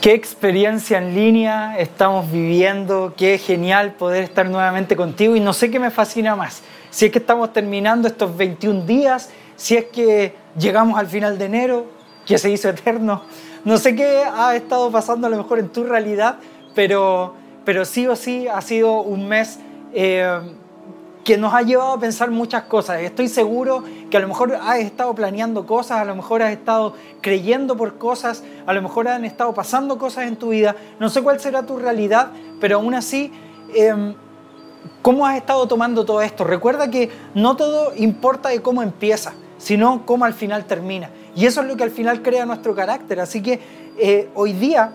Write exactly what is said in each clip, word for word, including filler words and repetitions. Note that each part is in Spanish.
Qué experiencia en línea estamos viviendo, qué genial poder estar nuevamente contigo, y no sé qué me fascina más, si es que estamos terminando estos veintiún días, si es que llegamos al final de enero, que se hizo eterno, no sé qué ha estado pasando a lo mejor en tu realidad, pero, pero sí o sí ha sido un mes eh, que nos ha llevado a pensar muchas cosas. Estoy seguro que a lo mejor has estado planeando cosas, a lo mejor has estado creyendo por cosas, a lo mejor han estado pasando cosas en tu vida. No sé cuál será tu realidad, pero aún así, eh, ¿cómo has estado tomando todo esto? Recuerda que no todo importa de cómo empieza, sino cómo al final termina. Y eso es lo que al final crea nuestro carácter. Así que eh, hoy día,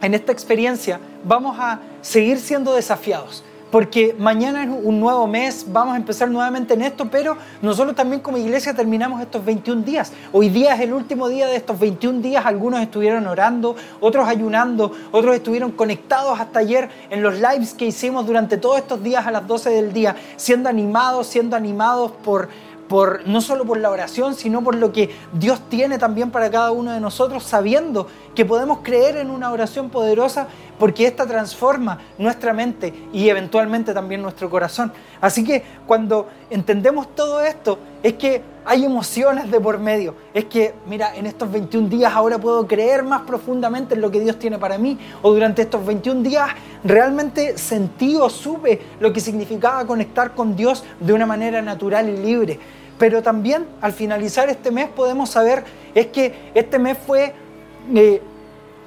en esta experiencia, vamos a seguir siendo desafiados. Porque mañana es un nuevo mes, vamos a empezar nuevamente en esto, pero nosotros también como iglesia terminamos estos veintiún días. Hoy día es el último día de estos veintiún días, algunos estuvieron orando, otros ayunando, otros estuvieron conectados hasta ayer en los lives que hicimos durante todos estos días a las doce del día, siendo animados, siendo animados por... Por, no solo por la oración, sino por lo que Dios tiene también para cada uno de nosotros, sabiendo que podemos creer en una oración poderosa porque esta transforma nuestra mente y eventualmente también nuestro corazón. Así que cuando entendemos todo esto, es que hay emociones de por medio. Es que, mira, en estos veintiún días ahora puedo creer más profundamente en lo que Dios tiene para mí. O durante estos veintiún días realmente sentí o supe lo que significaba conectar con Dios de una manera natural y libre. Pero también al finalizar este mes podemos saber es que este mes fue eh,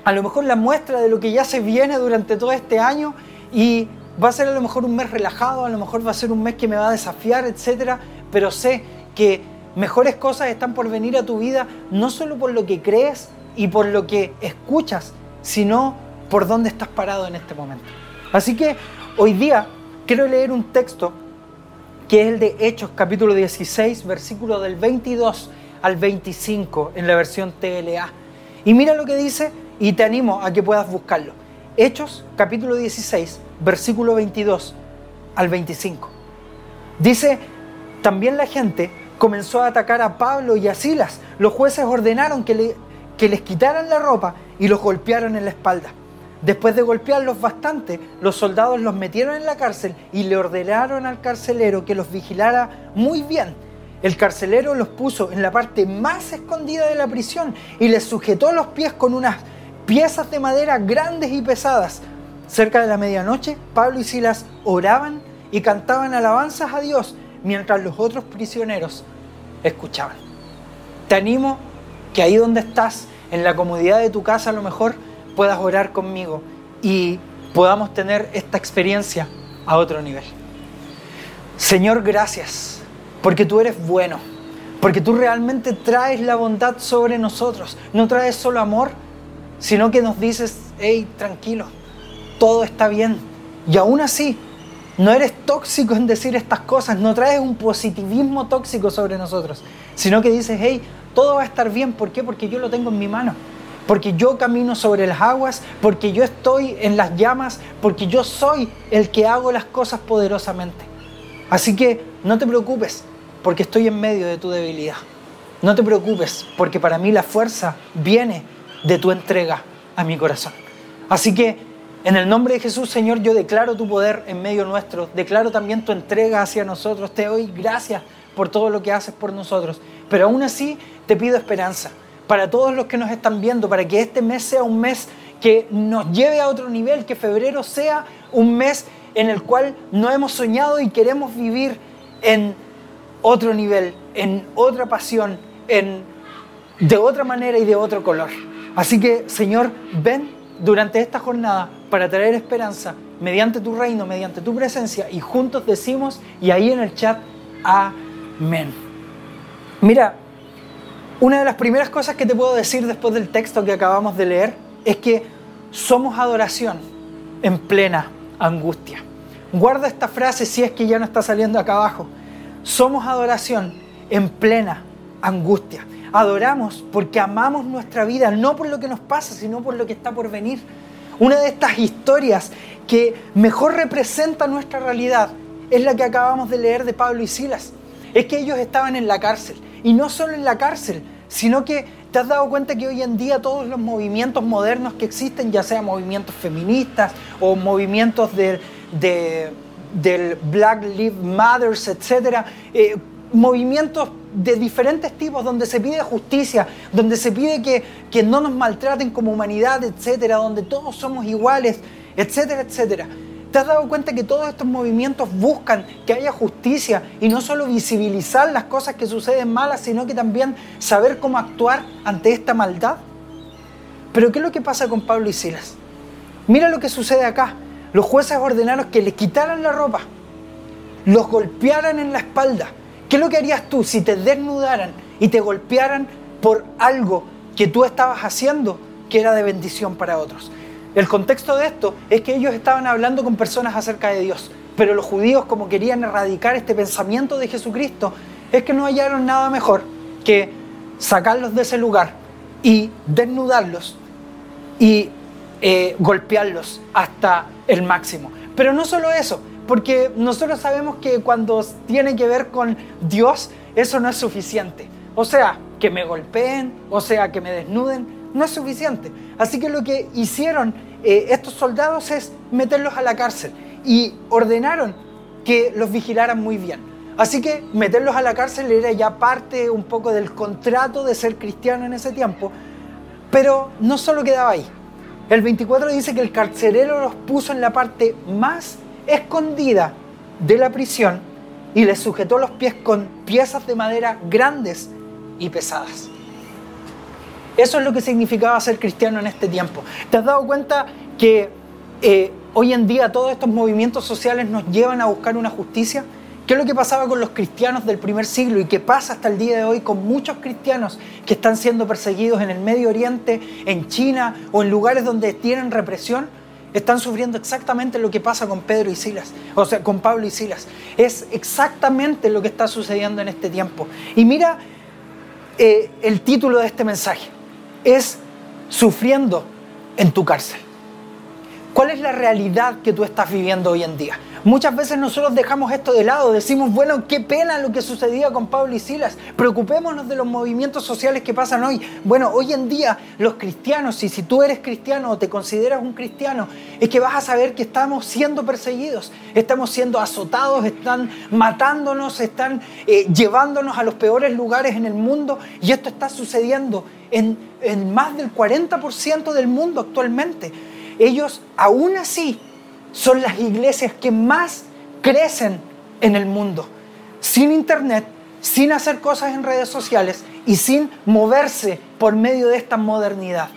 a lo mejor la muestra de lo que ya se viene durante todo este año, y va a ser a lo mejor un mes relajado, a lo mejor va a ser un mes que me va a desafiar, etcétera, pero sé que mejores cosas están por venir a tu vida, no solo por lo que crees y por lo que escuchas, sino por dónde estás parado en este momento. Así que hoy día quiero leer un texto que es el de Hechos, capítulo dieciséis, versículo del veintidós al veinticinco, en la versión T L A. Y mira lo que dice, y te animo a que puedas buscarlo. Hechos, capítulo dieciséis, versículo veintidós al veinticinco. Dice, también la gente comenzó a atacar a Pablo y a Silas. Los jueces ordenaron que, le, que les quitaran la ropa y los golpearon en la espalda. Después de golpearlos bastante, los soldados los metieron en la cárcel y le ordenaron al carcelero que los vigilara muy bien. El carcelero los puso en la parte más escondida de la prisión y les sujetó los pies con unas piezas de madera grandes y pesadas. Cerca de la medianoche, Pablo y Silas oraban y cantaban alabanzas a Dios mientras los otros prisioneros escuchaban. Te animo que ahí donde estás, en la comodidad de tu casa a lo mejor, puedas orar conmigo y podamos tener esta experiencia a otro nivel. Señor, gracias, porque tú eres bueno, porque tú realmente traes la bondad sobre nosotros. No traes solo amor, sino que nos dices, hey, tranquilo, todo está bien. Y aún así, no eres tóxico en decir estas cosas, no traes un positivismo tóxico sobre nosotros, sino que dices, hey, todo va a estar bien. ¿Por qué? Porque yo lo tengo en mi mano. Porque yo camino sobre las aguas, porque yo estoy en las llamas, porque yo soy el que hago las cosas poderosamente. Así que no te preocupes, porque estoy en medio de tu debilidad. No te preocupes, porque para mí la fuerza viene de tu entrega a mi corazón. Así que en el nombre de Jesús, Señor, yo declaro tu poder en medio nuestro. Declaro también tu entrega hacia nosotros. Te doy gracias por todo lo que haces por nosotros. Pero aún así te pido esperanza. Para todos los que nos están viendo, para que este mes sea un mes que nos lleve a otro nivel, que febrero sea un mes en el cual no hemos soñado y queremos vivir en otro nivel, en otra pasión, en, de otra manera y de otro color. Así que, Señor, ven durante esta jornada para traer esperanza mediante tu reino, mediante tu presencia, y juntos decimos, y ahí en el chat, amén. Mira, una de las primeras cosas que te puedo decir después del texto que acabamos de leer es que somos adoración en plena angustia. Guarda esta frase si es que ya no está saliendo acá abajo. Somos adoración en plena angustia. Adoramos porque amamos nuestra vida, no por lo que nos pasa, sino por lo que está por venir. Una de estas historias que mejor representa nuestra realidad es la que acabamos de leer de Pablo y Silas. Es que ellos estaban en la cárcel. Y no solo en la cárcel, sino que ¿Te has dado cuenta que hoy en día todos los movimientos modernos que existen, ya sea movimientos feministas o movimientos de, de, del Black Lives Matter, etcétera, eh, movimientos de diferentes tipos donde se pide justicia, donde se pide que, que no nos maltraten como humanidad, etcétera, donde todos somos iguales, etcétera, etcétera? ¿Te has dado cuenta que todos estos movimientos buscan que haya justicia y no solo visibilizar las cosas que suceden malas, sino que también saber cómo actuar ante esta maldad? Pero ¿qué es lo que pasa con Pablo y Silas? Mira lo que sucede acá. Los jueces ordenaron que les quitaran la ropa, los golpearan en la espalda. ¿Qué es lo que harías tú si te desnudaran y te golpearan por algo que tú estabas haciendo que era de bendición para otros? El contexto de esto es que ellos estaban hablando con personas acerca de Dios, pero los judíos, como querían erradicar este pensamiento de Jesucristo, es que no hallaron nada mejor que sacarlos de ese lugar y desnudarlos y eh, golpearlos hasta el máximo. Pero no solo eso, porque nosotros sabemos que cuando tiene que ver con Dios, eso no es suficiente. O sea, que me golpeen, o sea, que me desnuden, no es suficiente. Así que lo que hicieron eh, estos soldados es meterlos a la cárcel y ordenaron que los vigilaran muy bien. Así que meterlos a la cárcel era ya parte un poco del contrato de ser cristiano en ese tiempo, pero no solo quedaba ahí. El veinticuatro dice que el carcelero los puso en la parte más escondida de la prisión y les sujetó los pies con piezas de madera grandes y pesadas. Eso es lo que significaba ser cristiano en este tiempo. ¿Te has dado cuenta que eh, hoy en día todos estos movimientos sociales nos llevan a buscar una justicia? ¿Qué es lo que pasaba con los cristianos del primer siglo y qué pasa hasta el día de hoy con muchos cristianos que están siendo perseguidos en el Medio Oriente, en China o en lugares donde tienen represión? Están sufriendo exactamente lo que pasa con Pedro y Silas, o sea, con Pablo y Silas. Es exactamente lo que está sucediendo en este tiempo. Y mira eh, el título de este mensaje. Es sufriendo en tu cárcel. ¿Cuál es la realidad que tú estás viviendo hoy en día? Muchas veces nosotros dejamos esto de lado, decimos, bueno, qué pena lo que sucedía con Pablo y Silas, preocupémonos de los movimientos sociales que pasan hoy. Bueno, hoy en día los cristianos, y si tú eres cristiano o te consideras un cristiano, es que vas a saber que estamos siendo perseguidos, estamos siendo azotados, están matándonos, están eh, llevándonos a los peores lugares en el mundo, y esto está sucediendo en, en más del cuarenta por ciento del mundo actualmente. Ellos, aún así, son las iglesias que más crecen en el mundo. Sin internet, sin hacer cosas en redes sociales y sin moverse por medio de esta modernidad.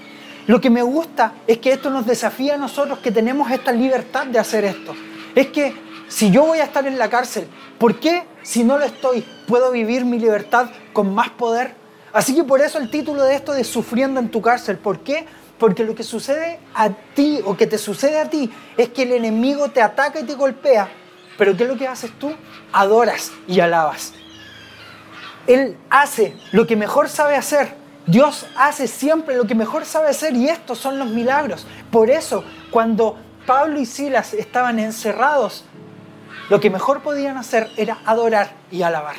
Lo que me gusta es que esto nos desafía a nosotros que tenemos esta libertad de hacer esto. Es que si yo voy a estar en la cárcel, ¿por qué si no lo estoy puedo vivir mi libertad con más poder? Así que por eso el título de esto es Sufriendo en tu cárcel. ¿Por qué? Porque lo que sucede a ti o que te sucede a ti es que el enemigo te ataca y te golpea, pero ¿qué es lo que haces tú? Adoras y alabas. Él hace lo que mejor sabe hacer. Dios hace siempre lo que mejor sabe hacer y estos son los milagros. Por eso, cuando Pablo y Silas estaban encerrados, lo que mejor podían hacer era adorar y alabar.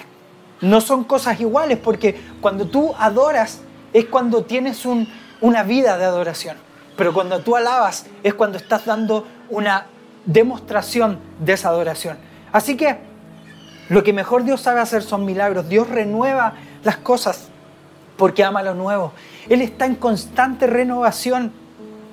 No son cosas iguales, porque cuando tú adoras es cuando tienes un una vida de adoración, pero cuando tú alabas es cuando estás dando una demostración de esa adoración. Así que lo que mejor Dios sabe hacer son milagros. Dios renueva las cosas porque ama lo nuevo. Él está en constante renovación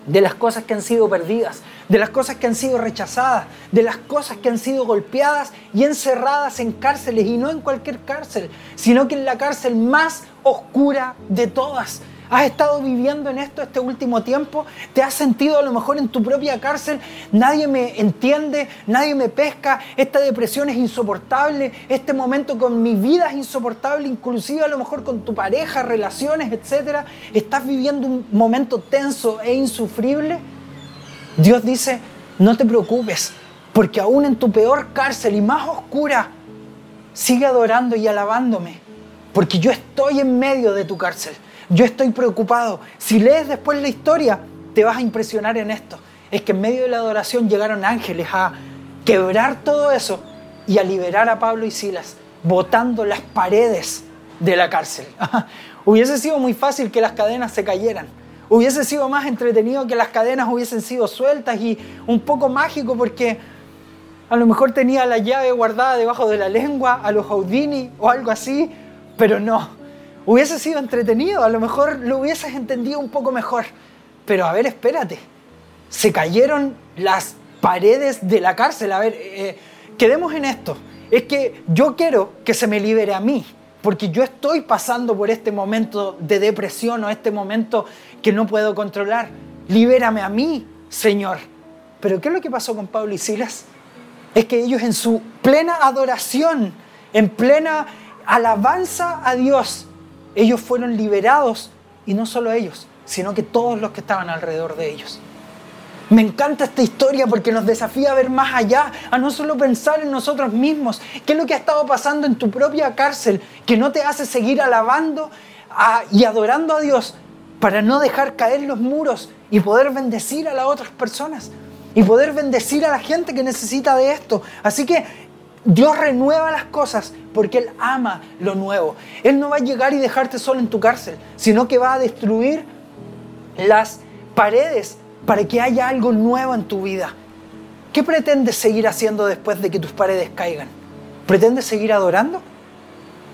de las cosas que han sido perdidas, de las cosas que han sido rechazadas, de las cosas que han sido golpeadas y encerradas en cárceles, y no en cualquier cárcel, sino que en la cárcel más oscura de todas. ¿Has estado viviendo en esto este último tiempo? ¿Te has sentido a lo mejor en tu propia cárcel? Nadie me entiende, nadie me pesca, esta depresión es insoportable, este momento con mi vida es insoportable, inclusive a lo mejor con tu pareja, relaciones, etcétera. ¿Estás viviendo un momento tenso e insufrible? Dios dice, no te preocupes, porque aún en tu peor cárcel y más oscura, sigue adorando y alabándome, porque yo estoy en medio de tu cárcel. Yo estoy preocupado. Si lees después la historia, te vas a impresionar en esto. Es que en medio de la adoración llegaron ángeles a quebrar todo eso y a liberar a Pablo y Silas, botando las paredes de la cárcel. Hubiese sido muy fácil que las cadenas se cayeran. Hubiese sido más entretenido que las cadenas hubiesen sido sueltas y un poco mágico porque a lo mejor tenía la llave guardada debajo de la lengua, a los Houdini o algo así, pero no. Hubiese sido entretenido, a lo mejor lo hubieses entendido un poco mejor. Pero a ver, espérate, se cayeron las paredes de la cárcel. A ver, eh, quedemos en esto. Es que yo quiero que se me libere a mí, porque yo estoy pasando por este momento de depresión o este momento que no puedo controlar. Libérame a mí, Señor. Pero ¿qué es lo que pasó con Pablo y Silas? Es que ellos en su plena adoración, en plena alabanza a Dios, ellos fueron liberados, y no solo ellos, sino que todos los que estaban alrededor de ellos. Me encanta esta historia porque nos desafía a ver más allá, a no solo pensar en nosotros mismos. ¿Qué es lo que ha estado pasando en tu propia cárcel que no te hace seguir alabando a, y adorando a Dios para no dejar caer los muros y poder bendecir a las otras personas y poder bendecir a la gente que necesita de esto? Así que Dios renueva las cosas porque Él ama lo nuevo. Él no va a llegar y dejarte solo en tu cárcel, sino que va a destruir las paredes para que haya algo nuevo en tu vida. ¿Qué pretendes seguir haciendo después de que tus paredes caigan? ¿Pretendes seguir adorando?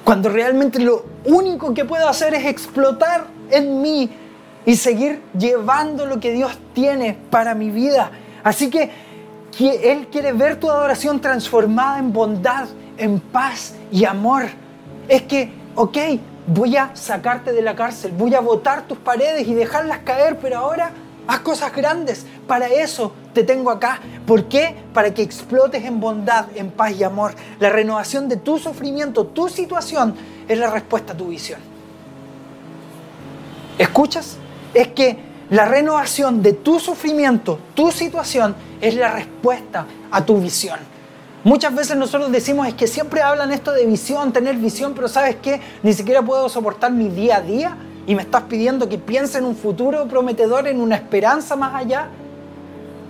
Cuando realmente lo único que puedo hacer es explotar en mí y seguir llevando lo que Dios tiene para mi vida. Así que, que Él quiere ver tu adoración transformada en bondad, en paz y amor. Es que, ok, voy a sacarte de la cárcel, voy a botar tus paredes y dejarlas caer, pero ahora haz cosas grandes. Para eso te tengo acá. ¿Por qué? Para que explotes en bondad, en paz y amor. La renovación de tu sufrimiento, tu situación, es la respuesta a tu visión. ¿Escuchas? Es que la renovación de tu sufrimiento, tu situación, es la respuesta a tu visión. Muchas veces nosotros decimos, es que siempre hablan esto de visión, tener visión, pero ¿sabes qué? Ni siquiera puedo soportar mi día a día. Y me estás pidiendo que piense en un futuro prometedor, en una esperanza más allá.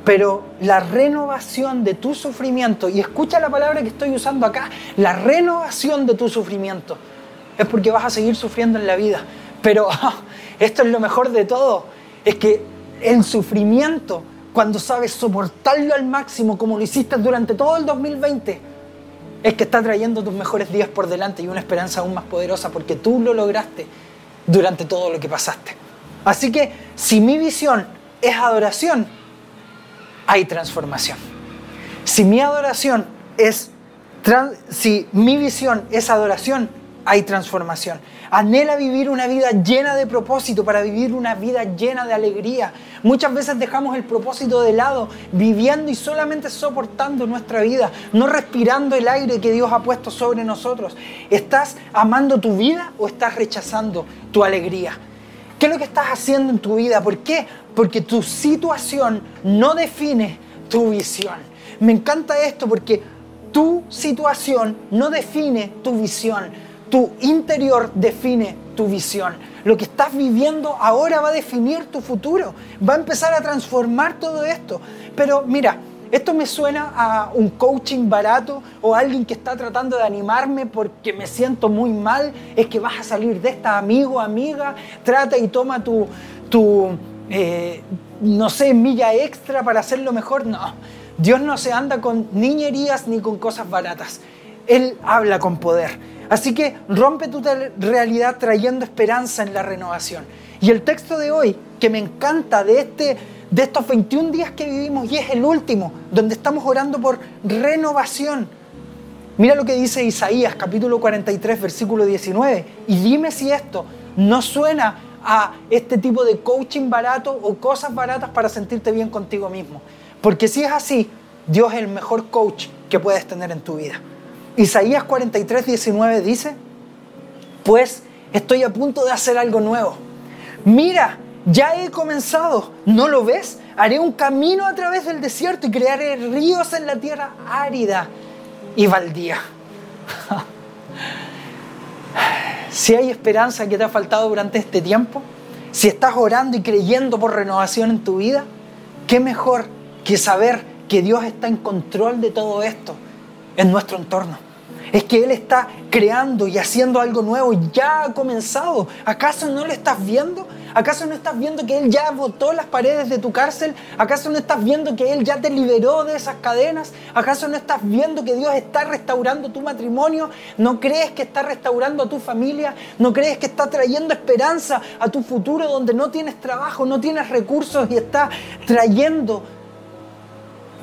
Pero la renovación de tu sufrimiento, y escucha la palabra que estoy usando acá, la renovación de tu sufrimiento, es porque vas a seguir sufriendo en la vida. Pero oh, esto es lo mejor de todo, es que el sufrimiento, cuando sabes soportarlo al máximo, como lo hiciste durante todo el dos mil veinte, es que está trayendo tus mejores días por delante y una esperanza aún más poderosa, porque tú lo lograste durante todo lo que pasaste. Así que si mi visión es adoración, hay transformación. Si mi adoración es trans, si mi visión es adoración, hay transformación. Anhela vivir una vida llena de propósito para vivir una vida llena de alegría. Muchas veces dejamos el propósito de lado, viviendo y solamente soportando nuestra vida, no respirando el aire que Dios ha puesto sobre nosotros. ¿Estás amando tu vida o estás rechazando tu alegría? ¿Qué es lo que estás haciendo en tu vida? ¿Por qué? Porque tu situación no define tu visión. Me encanta esto porque tu situación no define tu visión. Tu interior define tu visión. Lo que estás viviendo ahora va a definir tu futuro. Va a empezar a transformar todo esto. Pero mira, esto me suena a un coaching barato o a alguien que está tratando de animarme porque me siento muy mal. Es que vas a salir de esta, amigo, amiga. Trata y toma tu, tu eh, no sé, milla extra para hacerlo mejor. No, Dios no se anda con niñerías ni con cosas baratas. Él habla con poder. Así que rompe tu realidad trayendo esperanza en la renovación. Y el texto de hoy, que me encanta de, este, de estos veintiún días que vivimos, y es el último, donde estamos orando por renovación. Mira lo que dice Isaías, capítulo cuarenta y tres, versículo diecinueve. Y dime si esto no suena a este tipo de coaching barato o cosas baratas para sentirte bien contigo mismo. Porque si es así, Dios es el mejor coach que puedes tener en tu vida. Isaías cuarenta y tres, diecinueve dice: pues estoy a punto de hacer algo nuevo. Mira, ya he comenzado, ¿no lo ves? Haré un camino a través del desierto y crearé ríos en la tierra árida y baldía. Si hay esperanza que te ha faltado durante este tiempo, si estás orando y creyendo por renovación en tu vida, qué mejor que saber que Dios está en control de todo esto en nuestro entorno. Es que Él está creando y haciendo algo nuevo. Ya ha comenzado. ¿Acaso no lo estás viendo? ¿Acaso no estás viendo que Él ya botó las paredes de tu cárcel? ¿Acaso no estás viendo que Él ya te liberó de esas cadenas? ¿Acaso no estás viendo que Dios está restaurando tu matrimonio? ¿No crees que está restaurando a tu familia? ¿No crees que está trayendo esperanza a tu futuro donde no tienes trabajo, no tienes recursos y está trayendo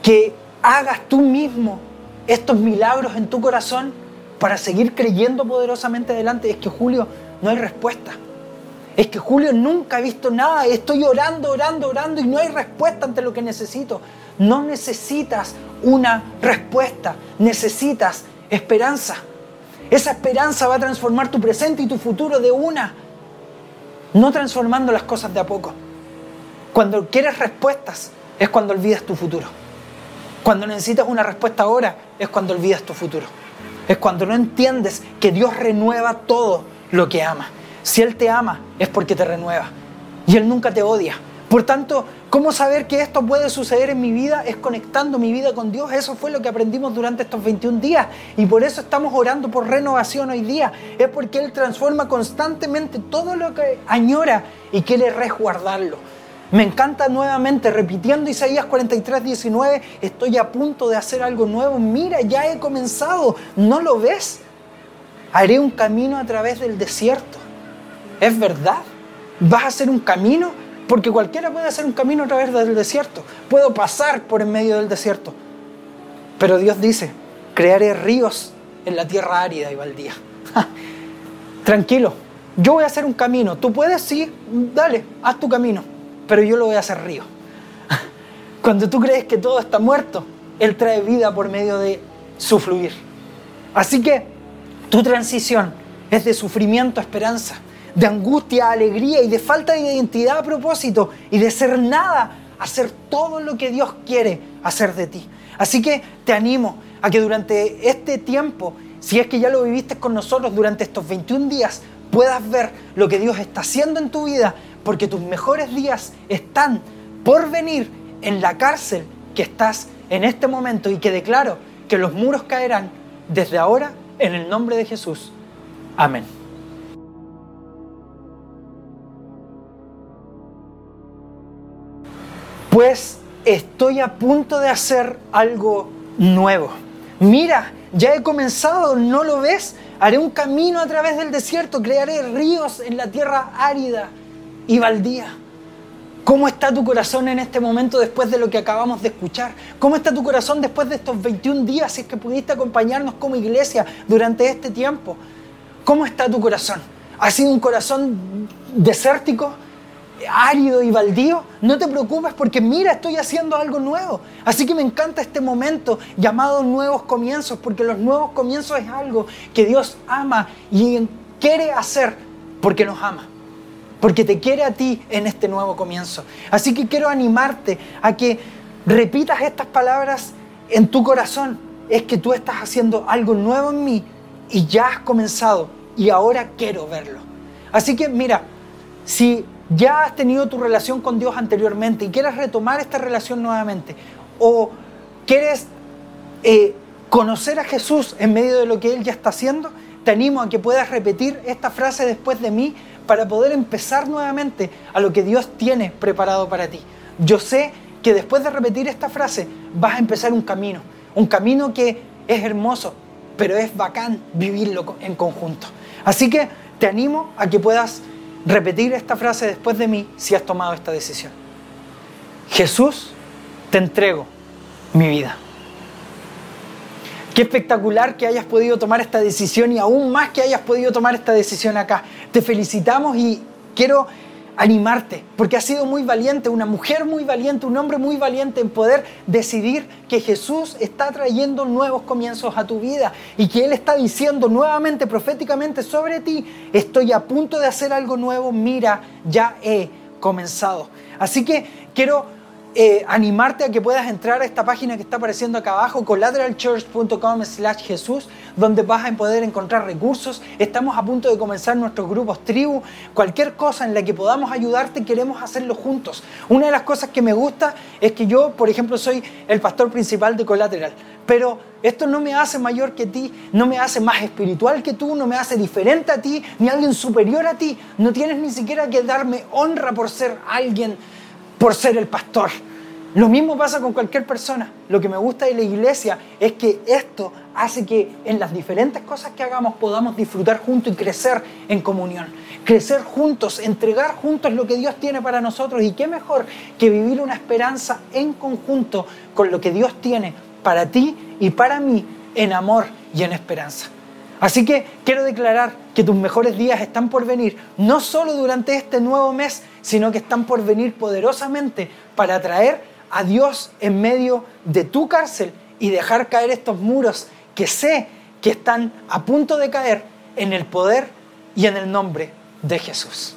que hagas tú mismo estos milagros en tu corazón para seguir creyendo poderosamente adelante? Es que, Julio, no hay respuesta. Es que, Julio, nunca he visto nada. Estoy orando, orando, orando y no hay respuesta ante lo que necesito. No necesitas una respuesta. Necesitas esperanza. Esa esperanza va a transformar tu presente y tu futuro de una. No transformando las cosas de a poco. Cuando quieres respuestas es cuando olvidas tu futuro. Cuando necesitas una respuesta ahora es cuando olvidas tu futuro. Es cuando no entiendes que Dios renueva todo lo que ama. Si Él te ama es porque te renueva y Él nunca te odia. Por tanto, ¿cómo saber que esto puede suceder en mi vida? Es conectando mi vida con Dios. Eso fue lo que aprendimos durante estos veintiún días y por eso estamos orando por renovación hoy día. Es porque Él transforma constantemente todo lo que añora y quiere resguardarlo. Me encanta nuevamente, repitiendo Isaías cuarenta y tres, diecinueve, estoy a punto de hacer algo nuevo. Mira, ya he comenzado. ¿No lo ves? Haré un camino a través del desierto. ¿Es verdad? ¿Vas a hacer un camino? Porque cualquiera puede hacer un camino a través del desierto. Puedo pasar por en medio del desierto. Pero Dios dice, crearé ríos en la tierra árida y baldía. Ja, tranquilo, yo voy a hacer un camino. ¿Tú puedes? Sí, dale, haz tu camino. Pero yo lo voy a hacer río. Cuando tú crees que todo está muerto, Él trae vida por medio de su fluir. Así que tu transición es de sufrimiento a esperanza, de angustia a alegría y de falta de identidad a propósito y de ser nada a ser todo lo que Dios quiere hacer de ti. Así que te animo a que durante este tiempo, si es que ya lo viviste con nosotros durante estos veintiún días, puedas ver lo que Dios está haciendo en tu vida, porque tus mejores días están por venir en la cárcel que estás en este momento y que declaro que los muros caerán desde ahora en el nombre de Jesús. Amén. Pues estoy a punto de hacer algo nuevo. Mira, ya he comenzado, ¿no lo ves? Haré un camino a través del desierto, crearé ríos en la tierra árida y baldía. ¿Cómo está tu corazón en este momento después de lo que acabamos de escuchar? ¿Cómo está tu corazón después de estos veintiún días, si es que pudiste acompañarnos como iglesia durante este tiempo? ¿Cómo está tu corazón? ¿Ha sido un corazón desértico, árido y baldío? No te preocupes porque mira, estoy haciendo algo nuevo. Así que me encanta este momento llamado nuevos comienzos, porque los nuevos comienzos es algo que Dios ama y quiere hacer porque nos ama. Porque te quiere a ti en este nuevo comienzo. Así que quiero animarte a que repitas estas palabras en tu corazón. Es que tú estás haciendo algo nuevo en mí y ya has comenzado y ahora quiero verlo. Así que mira, si ya has tenido tu relación con Dios anteriormente y quieres retomar esta relación nuevamente o quieres eh, conocer a Jesús en medio de lo que Él ya está haciendo, te animo a que puedas repetir esta frase después de mí para poder empezar nuevamente a lo que Dios tiene preparado para ti. Yo sé que después de repetir esta frase vas a empezar un camino, un camino que es hermoso, pero es bacán vivirlo en conjunto. Así que te animo a que puedas repetir esta frase después de mí si has tomado esta decisión. Jesús, te entrego mi vida. Qué espectacular que hayas podido tomar esta decisión y aún más que hayas podido tomar esta decisión acá. Te felicitamos y quiero animarte porque has sido muy valiente, una mujer muy valiente, un hombre muy valiente en poder decidir que Jesús está trayendo nuevos comienzos a tu vida y que Él está diciendo nuevamente, proféticamente sobre ti, estoy a punto de hacer algo nuevo, mira, ya he comenzado. Así que quiero Eh, animarte a que puedas entrar a esta página que está apareciendo acá abajo, collateral church punto com slash Jesús, donde vas a poder encontrar recursos. Estamos a punto de comenzar nuestros grupos tribu. Cualquier cosa en la que podamos ayudarte, queremos hacerlo juntos. Una de las cosas que me gusta es que yo, por ejemplo, soy el pastor principal de Collateral, pero esto no me hace mayor que ti, no me hace más espiritual que tú, no me hace diferente a ti, ni alguien superior a ti. No tienes ni siquiera que darme honra por ser alguien, por ser el pastor. Lo mismo pasa con cualquier persona. Lo que me gusta de la iglesia es que esto hace que en las diferentes cosas que hagamos podamos disfrutar juntos y crecer en comunión. Crecer juntos, entregar juntos lo que Dios tiene para nosotros. Y qué mejor que vivir una esperanza en conjunto con lo que Dios tiene para ti y para mí en amor y en esperanza. Así que quiero declarar que tus mejores días están por venir, no solo durante este nuevo mes, sino que están por venir poderosamente para atraer a Dios en medio de tu cárcel y dejar caer estos muros que sé que están a punto de caer en el poder y en el nombre de Jesús.